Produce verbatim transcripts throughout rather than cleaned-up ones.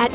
At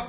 Of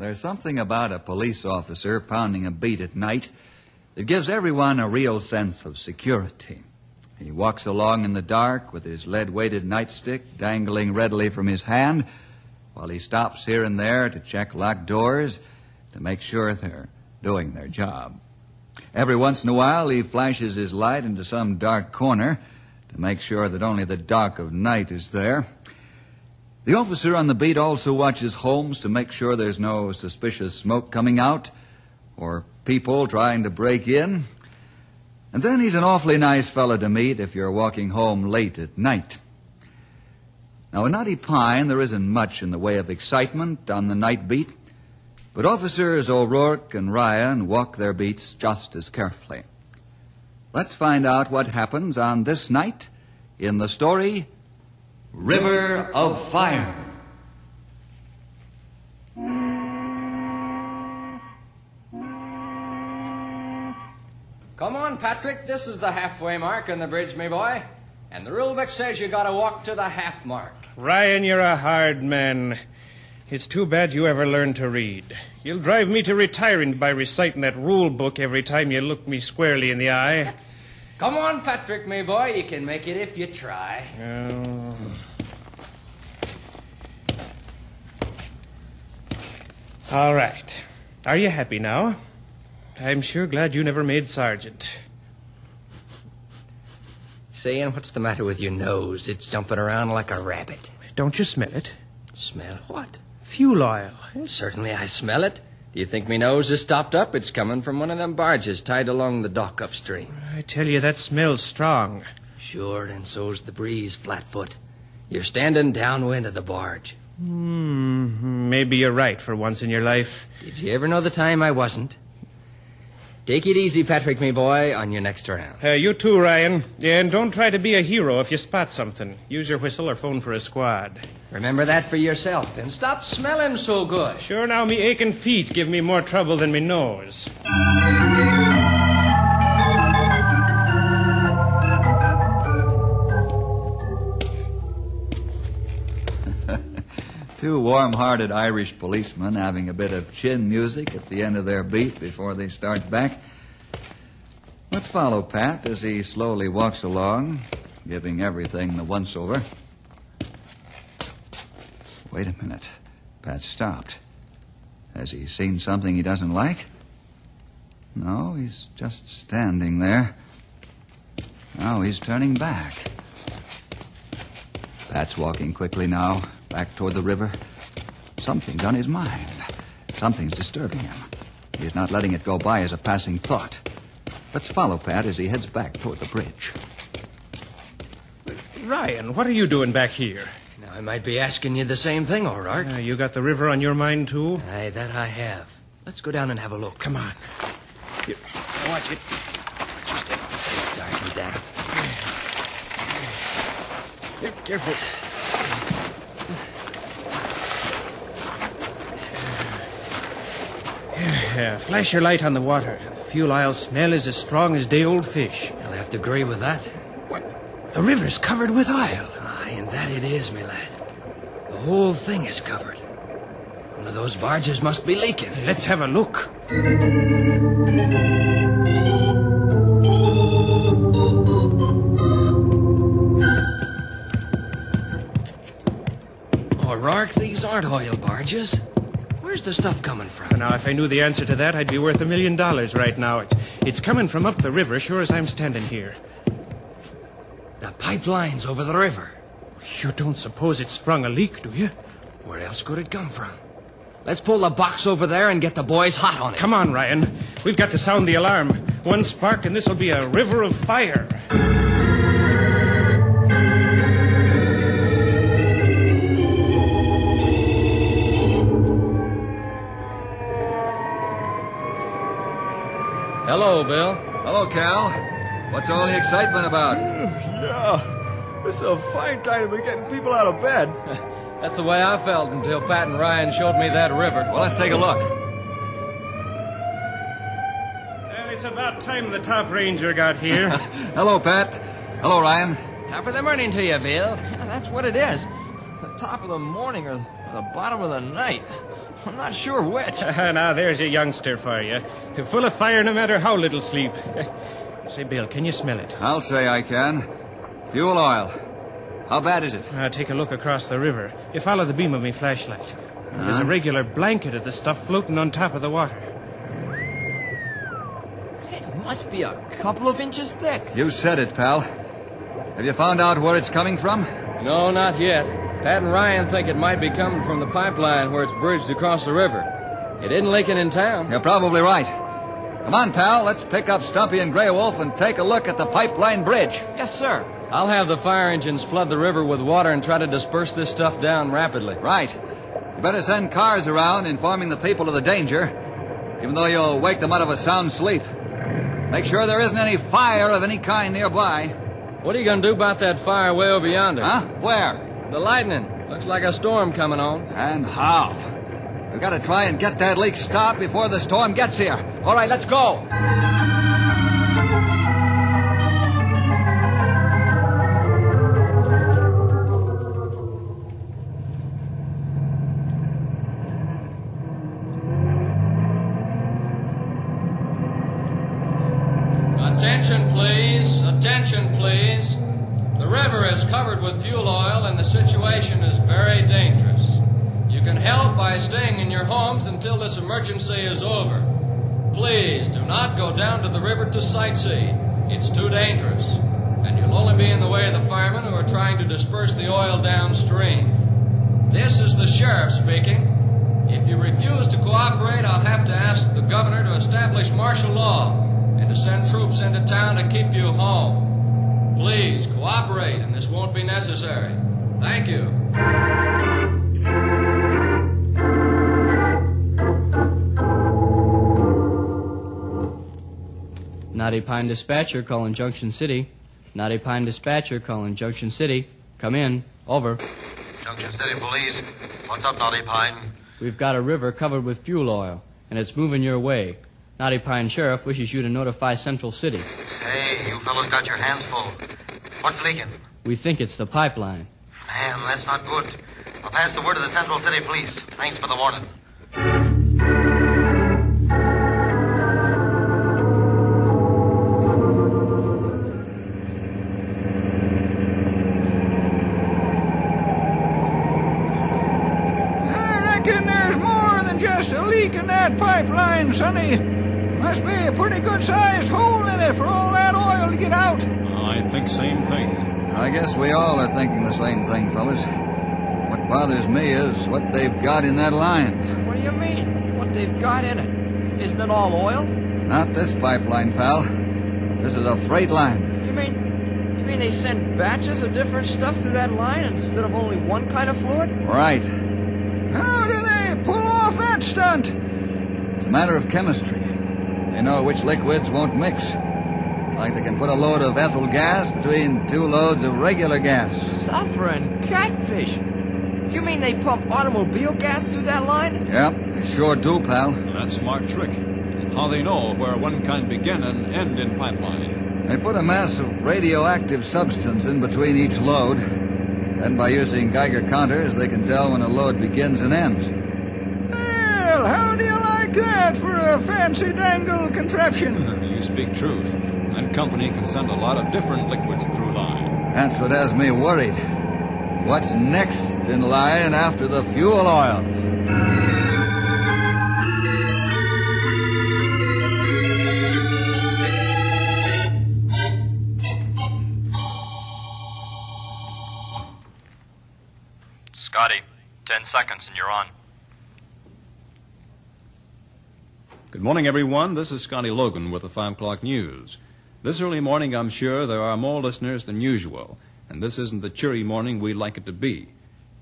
There's something about a police officer pounding a beat at night that gives everyone a real sense of security. He walks along in the dark with his lead-weighted nightstick dangling readily from his hand while he stops here and there to check locked doors to make sure they're doing their job. Every once in a while, he flashes his light into some dark corner to make sure that only the dark of night is there. The officer on the beat also watches homes to make sure there's no suspicious smoke coming out or people trying to break in. And then he's an awfully nice fellow to meet if you're walking home late at night. Now, in Knotty Pine, there isn't much in the way of excitement on the night beat, but officers O'Rourke and Ryan walk their beats just as carefully. Let's find out what happens on this night in the story River of Fire. Come on, Patrick. This is the halfway mark on the bridge, me boy. And the rule book says you gotta walk to the half mark. Ryan, you're a hard man. It's too bad you ever learned to read. You'll drive me to retirement by reciting that rule book every time you look me squarely in the eye. Come on, Patrick, me boy. You can make it if you try. Oh. All right. Are you happy now? I'm sure glad you never made sergeant. Say, and what's the matter with your nose? It's jumping around like a rabbit. Don't you smell it? Smell what? Fuel oil. Well, certainly I smell it. Do you think me nose is stopped up? It's coming from one of them barges tied along the dock upstream. I tell you, that smells strong. Sure, and so's the breeze, Flatfoot. You're standing downwind of the barge. Hmm, maybe you're right for once in your life. Did you ever know the time I wasn't? Take it easy, Patrick, me boy, on your next round. Uh, you too, Ryan. And don't try to be a hero if you spot something. Use your whistle or phone for a squad. Remember that for yourself, and stop smelling so good. Sure now, me aching feet give me more trouble than me nose. Two warm-hearted Irish policemen having a bit of chin music at the end of their beat before they start back. Let's follow Pat as he slowly walks along, giving everything the once-over. Wait a minute. Pat stopped. Has he seen something he doesn't like? No, he's just standing there. Now he's turning back. Pat's walking quickly now, back toward the river. Something's on his mind. Something's disturbing him. He's not letting it go by as a passing thought. Let's follow Pat as he heads back toward the bridge. Ryan, what are you doing back here? Now, I might be asking you the same thing, O'Rourke. Uh, you got the river on your mind, too? Aye, that I have. Let's go down and have a look. Come on. Here. Watch it. Watch you stay off. It's dark and damp. Here, careful. Uh, flash your light on the water. The fuel oil smell is as strong as day-old fish. I'll have to agree with that. What? The river's covered with oil. Aye, and that it is, me lad. The whole thing is covered. One of those barges must be leaking. Let's have a look. O'Rourke, these aren't oil barges. Where's the stuff coming from? Now, if I knew the answer to that, I'd be worth a million dollars right now. It, it's coming from up the river, sure as I'm standing here. The pipeline's over the river. You don't suppose it sprung a leak, do you? Where else could it come from? Let's pull the box over there and get the boys hot on it. Come on, Ryan. We've got to sound the alarm. One spark and this'll be a river of fire. Hello, Bill. Hello, Cal. What's all the excitement about? Yeah, it's a fine time to be getting people out of bed. That's the way I felt until Pat and Ryan showed me that river. Well, let's take a look. Well, it's about time the top ranger got here. Hello, Pat. Hello, Ryan. Top of the morning to you, Bill. Yeah, that's what it is. The top of the morning or the bottom of the night. I'm not sure which. Uh, now, there's a youngster for you. Full of fire no matter how little sleep. Say, Bill, can you smell it? I'll say I can. Fuel oil. How bad is it? Uh, take a look across the river. You follow the beam of my flashlight. Uh-huh. There's a regular blanket of the stuff floating on top of the water. It must be a couple of inches thick. You said it, pal. Have you found out where it's coming from? No, not yet. Pat and Ryan think it might be coming from the pipeline where it's bridged across the river. It isn't leaking in town. You're probably right. Come on, pal, let's pick up Stumpy and Grey Wolf and take a look at the pipeline bridge. Yes, sir. I'll have the fire engines flood the river with water and try to disperse this stuff down rapidly. Right. You better send cars around informing the people of the danger, even though you'll wake them out of a sound sleep. Make sure there isn't any fire of any kind nearby. What are you going to do about that fire way over yonder? Huh? Where? The lightning. Looks like a storm coming on. And how? We've got to try and get that leak stopped before the storm gets here. All right, let's go. Attention, please. Attention, please. The river is covered with fuel oil and the situation is very dangerous. You can help by staying in your homes until this emergency is over. Please do not go down to the river to sightsee. It's too dangerous. And you'll only be in the way of the firemen who are trying to disperse the oil downstream. This is the sheriff speaking. If you refuse to cooperate, I'll have to ask the governor to establish martial law and to send troops into town to keep you home. Please cooperate, and this won't be necessary. Thank you. Knotty Pine dispatcher calling Junction City. Knotty Pine dispatcher calling Junction City. Come in. Over. Junction City Police. What's up, Knotty Pine? We've got a river covered with fuel oil, and it's moving your way. Knotty Pine Sheriff wishes you to notify Central City. Say, you fellows got your hands full. What's leaking? We think it's the pipeline. Man, that's not good. I'll pass the word to the Central City Police. Thanks for the warning. I reckon there's more than just a leak. pipeline, sonny. Must be a pretty good-sized hole in it for all that oil to get out. I think same thing. I guess we all are thinking the same thing, fellas. What bothers me is what they've got in that line. What do you mean, what they've got in it? Isn't it all oil? Not this pipeline, pal. This is a freight line. You mean... You mean they send batches of different stuff through that line instead of only one kind of fluid? Right. How do they pull off that stunt? It's a matter of chemistry. They know which liquids won't mix. Like they can put a load of ethyl gas between two loads of regular gas. Suffering catfish. You mean they pump automobile gas through that line? Yep, they sure do, pal. That's a smart trick. How they know where one can begin and end in pipeline. They put a mass of radioactive substance in between each load. And by using Geiger counters, they can tell when a load begins and ends. Well, how do you like that for a fancy dangle contraption? You speak truth. That company can send a lot of different liquids through line. That's what has me worried. What's next in line after the fuel oil? Scotty, ten seconds and you're on. Good morning, everyone. This is Scotty Logan with the five o'clock News. This early morning, I'm sure there are more listeners than usual, and this isn't the cheery morning we'd like it to be.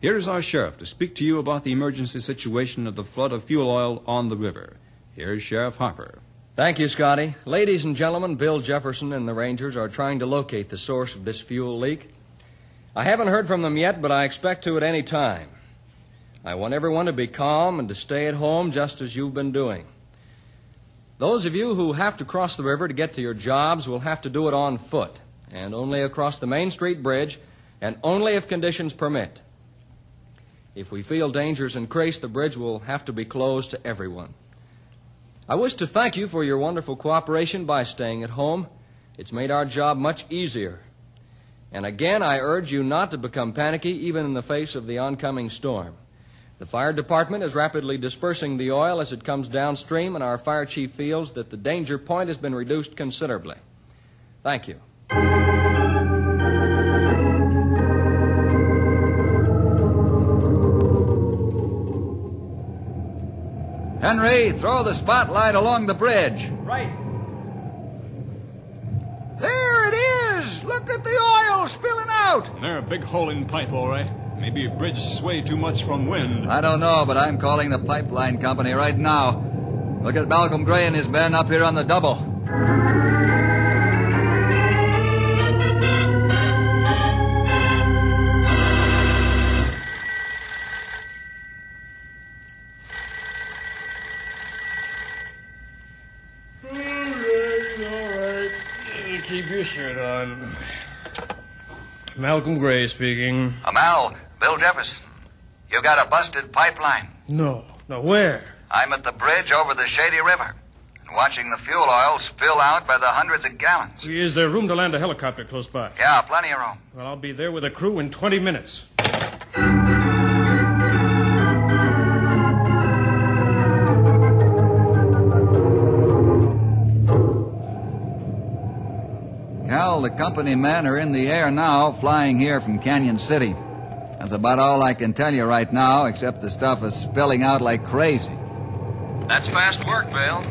Here is our sheriff to speak to you about the emergency situation of the flood of fuel oil on the river. Here's Sheriff Harper. Thank you, Scotty. Ladies and gentlemen, Bill Jefferson and the Rangers are trying to locate the source of this fuel leak. I haven't heard from them yet, but I expect to at any time. I want everyone to be calm and to stay at home just as you've been doing. Those of you who have to cross the river to get to your jobs will have to do it on foot, and only across the Main Street Bridge, and only if conditions permit. If we feel dangers increase, the bridge will have to be closed to everyone. I wish to thank you for your wonderful cooperation by staying at home. It's made our job much easier. And again, I urge you not to become panicky, even in the face of the oncoming storm. The fire department is rapidly dispersing the oil as it comes downstream, and our fire chief feels that the danger point has been reduced considerably. Thank you. Henry, throw the spotlight along the bridge. Right. There it is! Look at the oil! Spilling out. They're a big hole in pipe, all right. Maybe a bridge swayed too much from wind. I don't know, but I'm calling the pipeline company right now. Look at Malcolm Gray and his men up here on the double. All right, all right. Keep your shirt on. Malcolm Gray speaking. Amal, Bill Jefferson. You got a busted pipeline. No. No, where? I'm at the bridge over the Shady River and watching the fuel oil spill out by the hundreds of gallons. Is there room to land a helicopter close by? Yeah, plenty of room. Well, I'll be there with a crew in twenty minutes. The company men are in the air now, flying here from Canyon City. That's about all I can tell you right now, except the stuff is spilling out like crazy. That's fast work, Bill.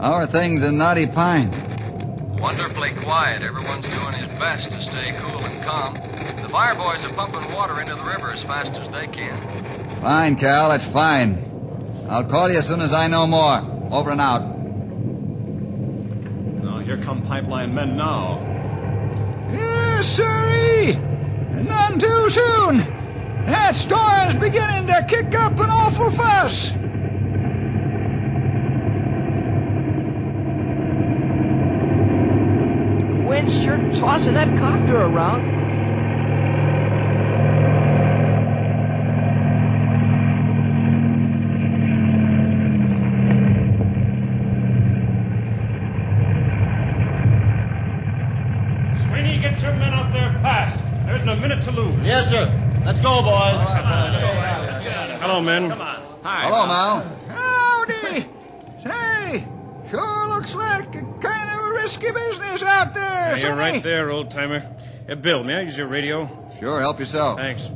How are things in Knotty Pine? Wonderfully quiet. Everyone's doing his best to stay cool and calm. The fire boys are pumping water into the river as fast as they can. Fine, Cal, that's fine. I'll call you as soon as I know more. Over and out. Here come pipeline men now. Yes, sirree! None too soon. That storm's beginning to kick up an awful fuss. The wind's sure tossing that copter around. Yes, sir. Let's go, boys. Right, let's go. Let's go. Hello, men. Hello, Mal. Howdy. Sure looks like a kind of a risky business out there, Sonny. You're right there, old-timer. Hey, Bill, may I use your radio? Sure, help yourself. Thanks.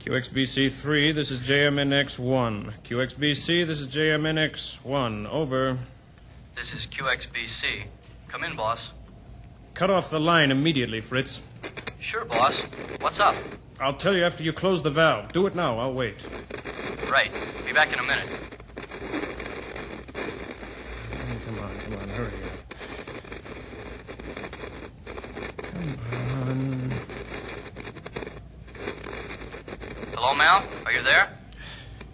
Q X B C three, this is J M N X one. Q X B C, this is J M N X one. Over. This is Q X B C. Come in, boss. Cut off the line immediately, Fritz. Sure, boss. What's up? I'll tell you after you close the valve. Do it now. I'll wait. Right. Be back in a minute. Oh, come on, come on. Hurry up. Come on. Hello, Mal? Are you there?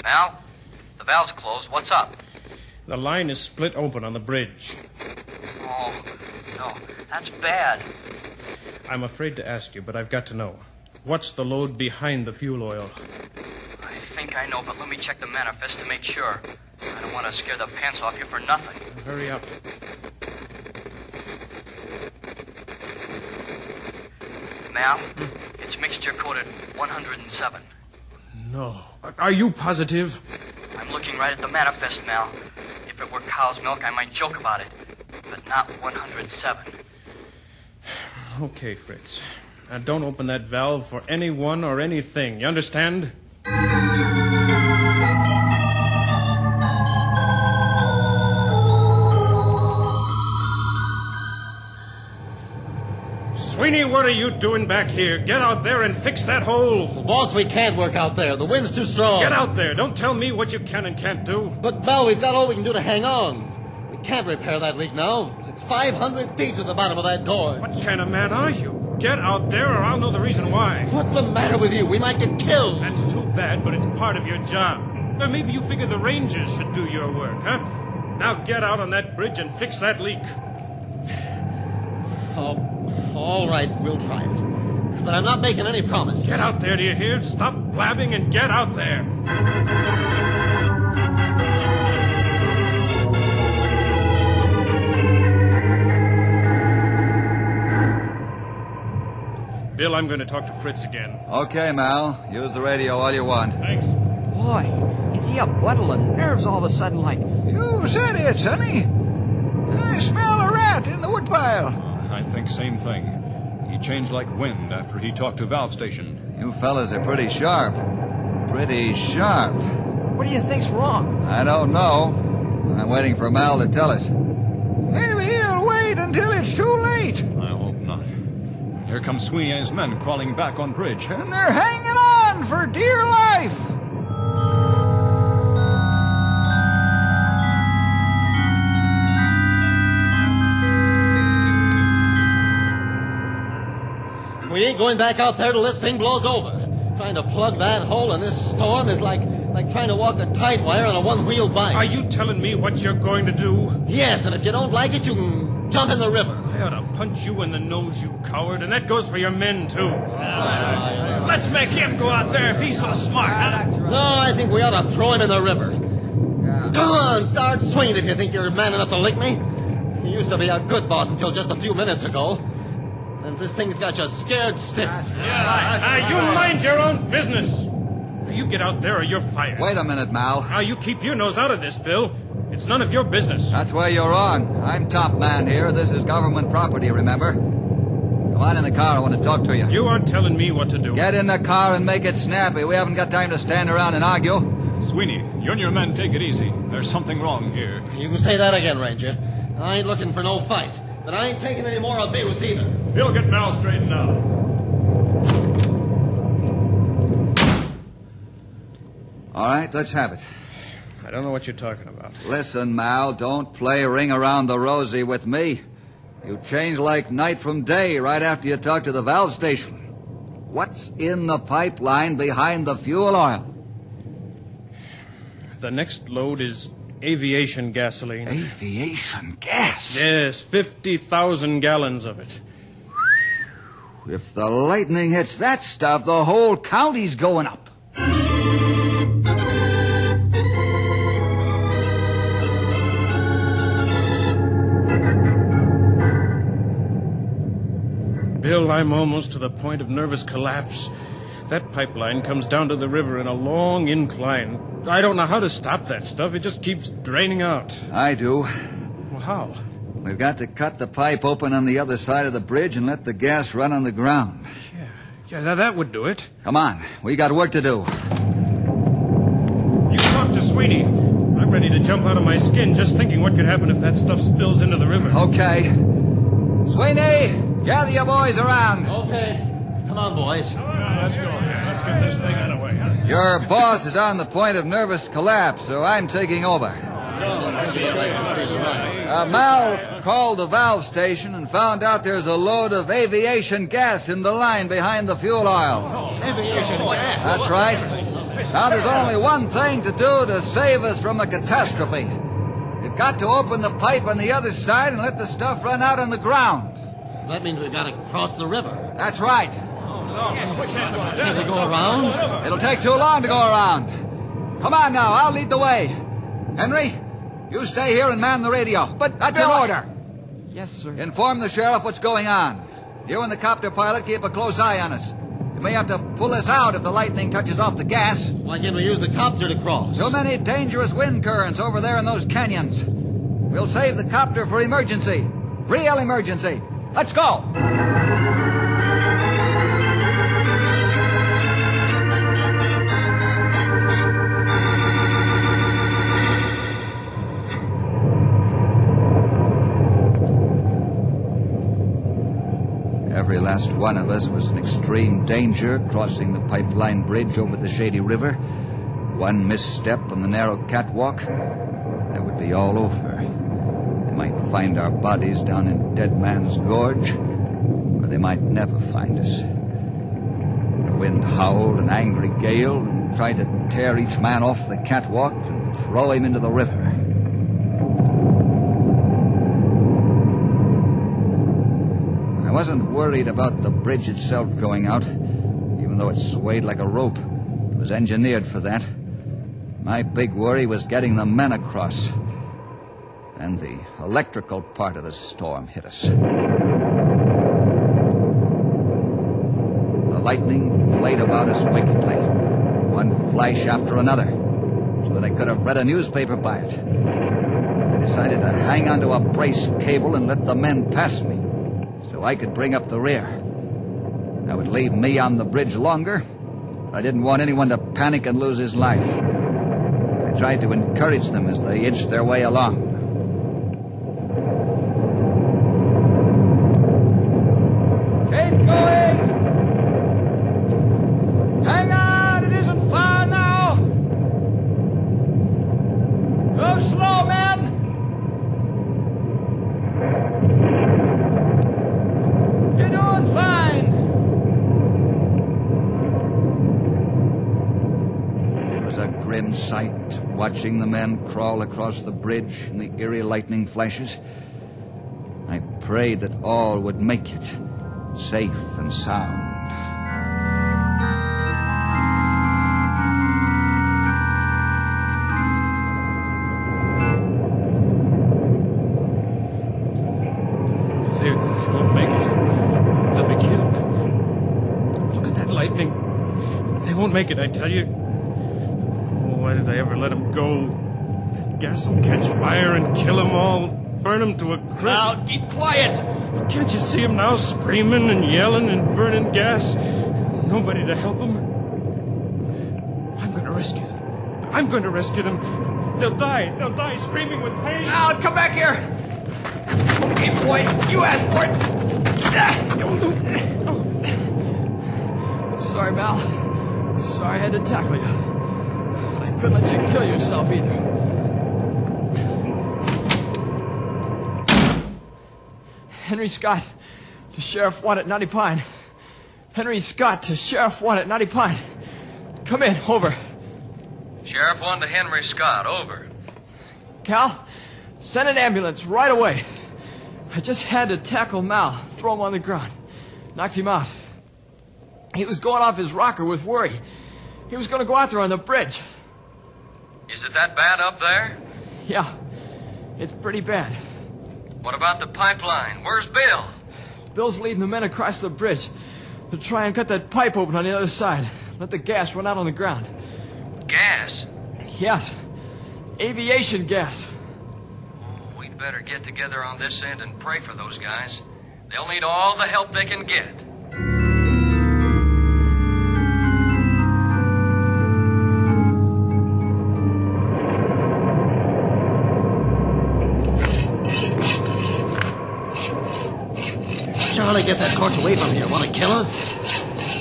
Mal? The valve's closed. What's up? The line is split open on the bridge. Oh, no. That's bad. I'm afraid to ask you, but I've got to know. What's the load behind the fuel oil? I think I know, but let me check the manifest to make sure. I don't want to scare the pants off you for nothing. Hurry up. Mal, hmm? It's mixture coded one hundred seven. No. Are you positive? I'm looking right at the manifest, Mal. If it were cow's milk, I might joke about it. But not one hundred seven. Okay, Fritz. Now, don't open that valve for anyone or anything. You understand? Sweeney, what are you doing back here? Get out there and fix that hole. Well, boss, we can't work out there. The wind's too strong. Get out there. Don't tell me what you can and can't do. But, Bill, we've got all we can do to hang on. We can't repair that leak now. It's five hundred feet to the bottom of that gorge. What kind of man are you? Get out there or I'll know the reason why. What's the matter with you? We might get killed. That's too bad, but it's part of your job. Or maybe you figure the Rangers should do your work, huh? Now get out on that bridge and fix that leak. Oh, all right, we'll try it. But I'm not making any promises. Get out there, do you hear? Stop blabbing and get out there. Bill, I'm going to talk to Fritz again. Okay, Mal. Use the radio all you want. Thanks. Boy, is he a bundle of nerves all of a sudden like... You said it, Sonny. I smell a rat in the woodpile. Uh, I think same thing. He changed like wind after he talked to Valve Station. You fellas are pretty sharp. Pretty sharp. What do you think's wrong? I don't know. I'm waiting for Mal to tell us. Maybe he'll wait until it's too late. I hope not. Here comes Sweeney and his men crawling back on bridge. And they're hanging on for dear life. We ain't going back out there till this thing blows over. Trying to plug that hole in this storm is like, like trying to walk a tight wire on a one-wheel bike. Are you telling me what you're going to do? Yes, and if you don't like it, you can jump in the river. I ought to punch you in the nose, you coward, and that goes for your men, too. Uh, Let's make him go out there if he's so smart, huh? No, I think we ought to throw him in the river. Come on, start swinging if you think you're man enough to lick me. You used to be a good boss until just a few minutes ago. And this thing's got you scared stiff. Yeah, uh, you mind your own business. You get out there or you're fired. Wait a minute, Mal. Now, you keep your nose out of this, Bill. It's none of your business. That's where you're wrong. I'm top man here. This is government property, remember? Come on in the car. I want to talk to you. You aren't telling me what to do. Get in the car and make it snappy. We haven't got time to stand around and argue. Sweeney, you and your men take it easy. There's something wrong here. You can say that again, Ranger. I ain't looking for no fight. But I ain't taking any more abuse either. He'll get Mal straightened out. All right, let's have it. I don't know what you're talking about. Listen, Mal, don't play ring around the rosy with me. You change like night from day right after you talk to the valve station. What's in the pipeline behind the fuel oil? The next load is aviation gasoline. Aviation gas? Yes, fifty thousand gallons of it. If the lightning hits that stuff, the whole county's going up. Bill, I'm almost to the point of nervous collapse. That pipeline comes down to the river in a long incline. I don't know how to stop that stuff. It just keeps draining out. I do. Well, how? We've got to cut the pipe open on the other side of the bridge and let the gas run on the ground. Yeah, yeah, now that would do it. Come on. We got work to do. You talk to Sweeney. I'm ready to jump out of my skin just thinking what could happen if that stuff spills into the river. Okay. Sweeney, gather your boys around. Okay. Come on, boys. Come on, let's go. Let's get this thing out of the way. Your boss is on the point of nervous collapse, so I'm taking over. Uh, Mal called the valve station and found out there's a load of aviation gas in the line behind the fuel oil. Aviation gas? That's right. Now there's only one thing to do to save us from a catastrophe. You've got to open the pipe on the other side and let the stuff run out on the ground. That means we've got to cross the river. That's right. Can we go around? It'll take too long to go around. Come on now, I'll lead the way. Henry, you stay here and man the radio. But that's an order. Yes, sir. Inform the sheriff what's going on. You and the copter pilot keep a close eye on us. You may have to pull us out if the lightning touches off the gas. Why can't we use the copter to cross? Too many dangerous wind currents over there in those canyons. We'll save the copter for emergency. Real emergency. Let's go. Every last one of us was in extreme danger crossing the pipeline bridge over the Shady River. One misstep on the narrow catwalk, that would be all over. They might find our bodies down in Dead Man's Gorge, or they might never find us. The wind howled an angry gale and tried to tear each man off the catwalk and throw him into the river. I wasn't worried about the bridge itself going out, even though it swayed like a rope. It was engineered for that. My big worry was getting the men across. And the electrical part of the storm hit us. The lightning played about us wickedly, one flash after another, so that I could have read a newspaper by it. I decided to hang onto a brace cable and let the men pass me, so I could bring up the rear. That would leave me on the bridge longer. I didn't want anyone to panic and lose his life. I tried to encourage them as they inched their way along. Keep going! Hang on! It isn't far now! Go slow, men! You're doing fine. It was a grim sight, watching the men crawl across the bridge in the eerie lightning flashes. I prayed that all would make it, safe and sound. Make it, I tell you. Why did I ever let him go? That gas will catch fire and kill them all, burn them to a crisp. Now, keep quiet! Can't you see him now screaming and yelling and burning gas? Nobody to help him. I'm going to rescue them. I'm going to rescue them. They'll die. They'll die screaming with pain. Now, come back here. Hey, boy, you asked for it. I'm sorry, Mal. Sorry I had to tackle you. I couldn't let you kill yourself either. Henry Scott to Sheriff One at Knotty Pine. Henry Scott to Sheriff One at Knotty Pine. Come in, over. Sheriff One to Henry Scott, over. Cal, send an ambulance right away. I just had to tackle Mal, throw him on the ground. Knocked him out. He was going off his rocker with worry. He was going to go out there on the bridge. Is it that bad up there? Yeah, it's pretty bad. What about the pipeline? Where's Bill? Bill's leading the men across the bridge. They'll try and cut that pipe open on the other side. Let the gas run out on the ground. Gas? Yes. Aviation gas. Oh, we'd better get together on this end and pray for those guys. They'll need all the help they can get. Get that corpse away from here. Want to kill us?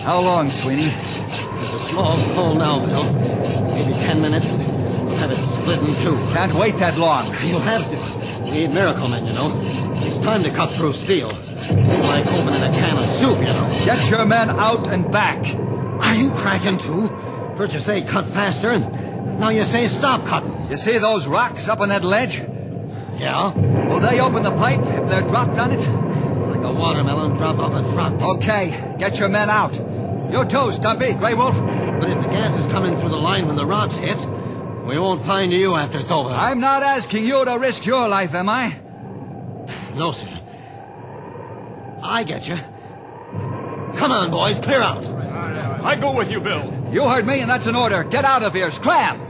How long, Sweeney? There's a small hole now, Bill. Maybe ten minutes. We'll have it split in two. Can't wait that long. You'll have to. We need miracle men, you know. It's time to cut through steel. It's like opening a can of soup, you know. Get your men out and back. Are you cracking too? First you say cut faster, and now you say stop cutting. You see those rocks up on that ledge? Yeah. Will they open the pipe if they're dropped on it? A watermelon drop off a truck. Okay, get your men out. You too, Stumpy, Grey Wolf. But if the gas is coming through the line when the rocks hit, we won't find you after it's over. I'm not asking you to risk your life, am I? No, sir. I get you. Come on, boys, clear out. All right, all right, all right. I go with you, Bill. You heard me, and that's an order. Get out of here, scram!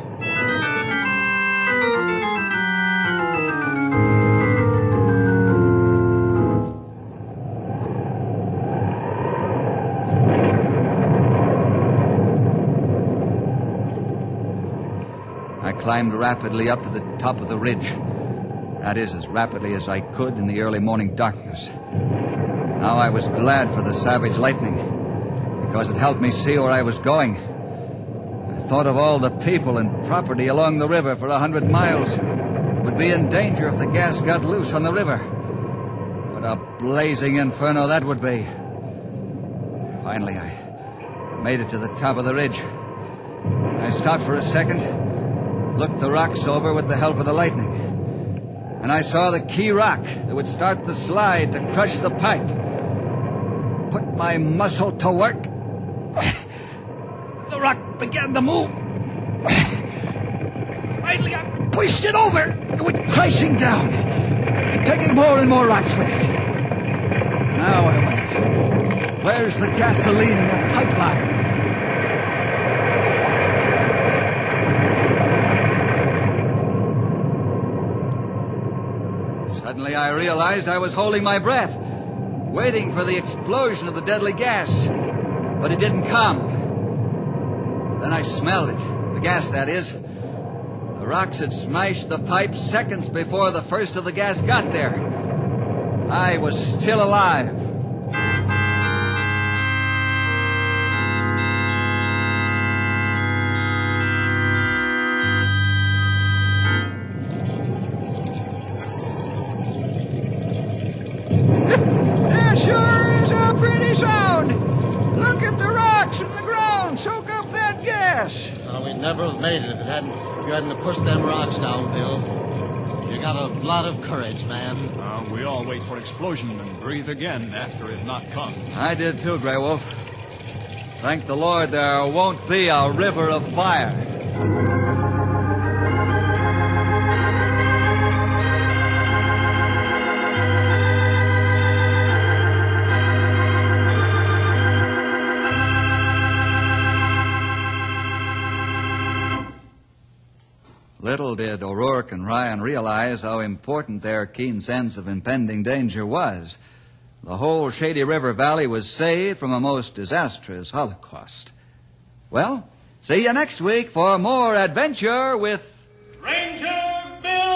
Climbed rapidly up to the top of the ridge. That is, as rapidly as I could in the early morning darkness. Now I was glad for the savage lightning, because it helped me see where I was going. I thought of all the people and property along the river for a hundred miles would be in danger if the gas got loose on the river. What a blazing inferno that would be. Finally, I made it to the top of the ridge. I stopped for a second, looked the rocks over with the help of the lightning, and I saw the key rock that would start the slide to crush the pipe. Put my muscle to work. The rock began to move. Finally, I pushed it over. It went crashing down, taking more and more rocks with it. Now I wonder, where's the gasoline in that pipeline? Suddenly I realized I was holding my breath, waiting for the explosion of the deadly gas. But it didn't come. Then I smelled it, the gas, that is. The rocks had smashed the pipe seconds before the first of the gas got there. I was still alive. Made it if it hadn't, you hadn't pushed them rocks down, Bill. You got a lot of courage, man. Uh, we all wait for explosion and breathe again after it not comes. I did too, Grey Wolf. Thank the Lord there won't be a river of fire. Little did O'Rourke and Ryan realize how important their keen sense of impending danger was. The whole Shady River Valley was saved from a most disastrous holocaust. Well, see you next week for more adventure with Ranger Bill!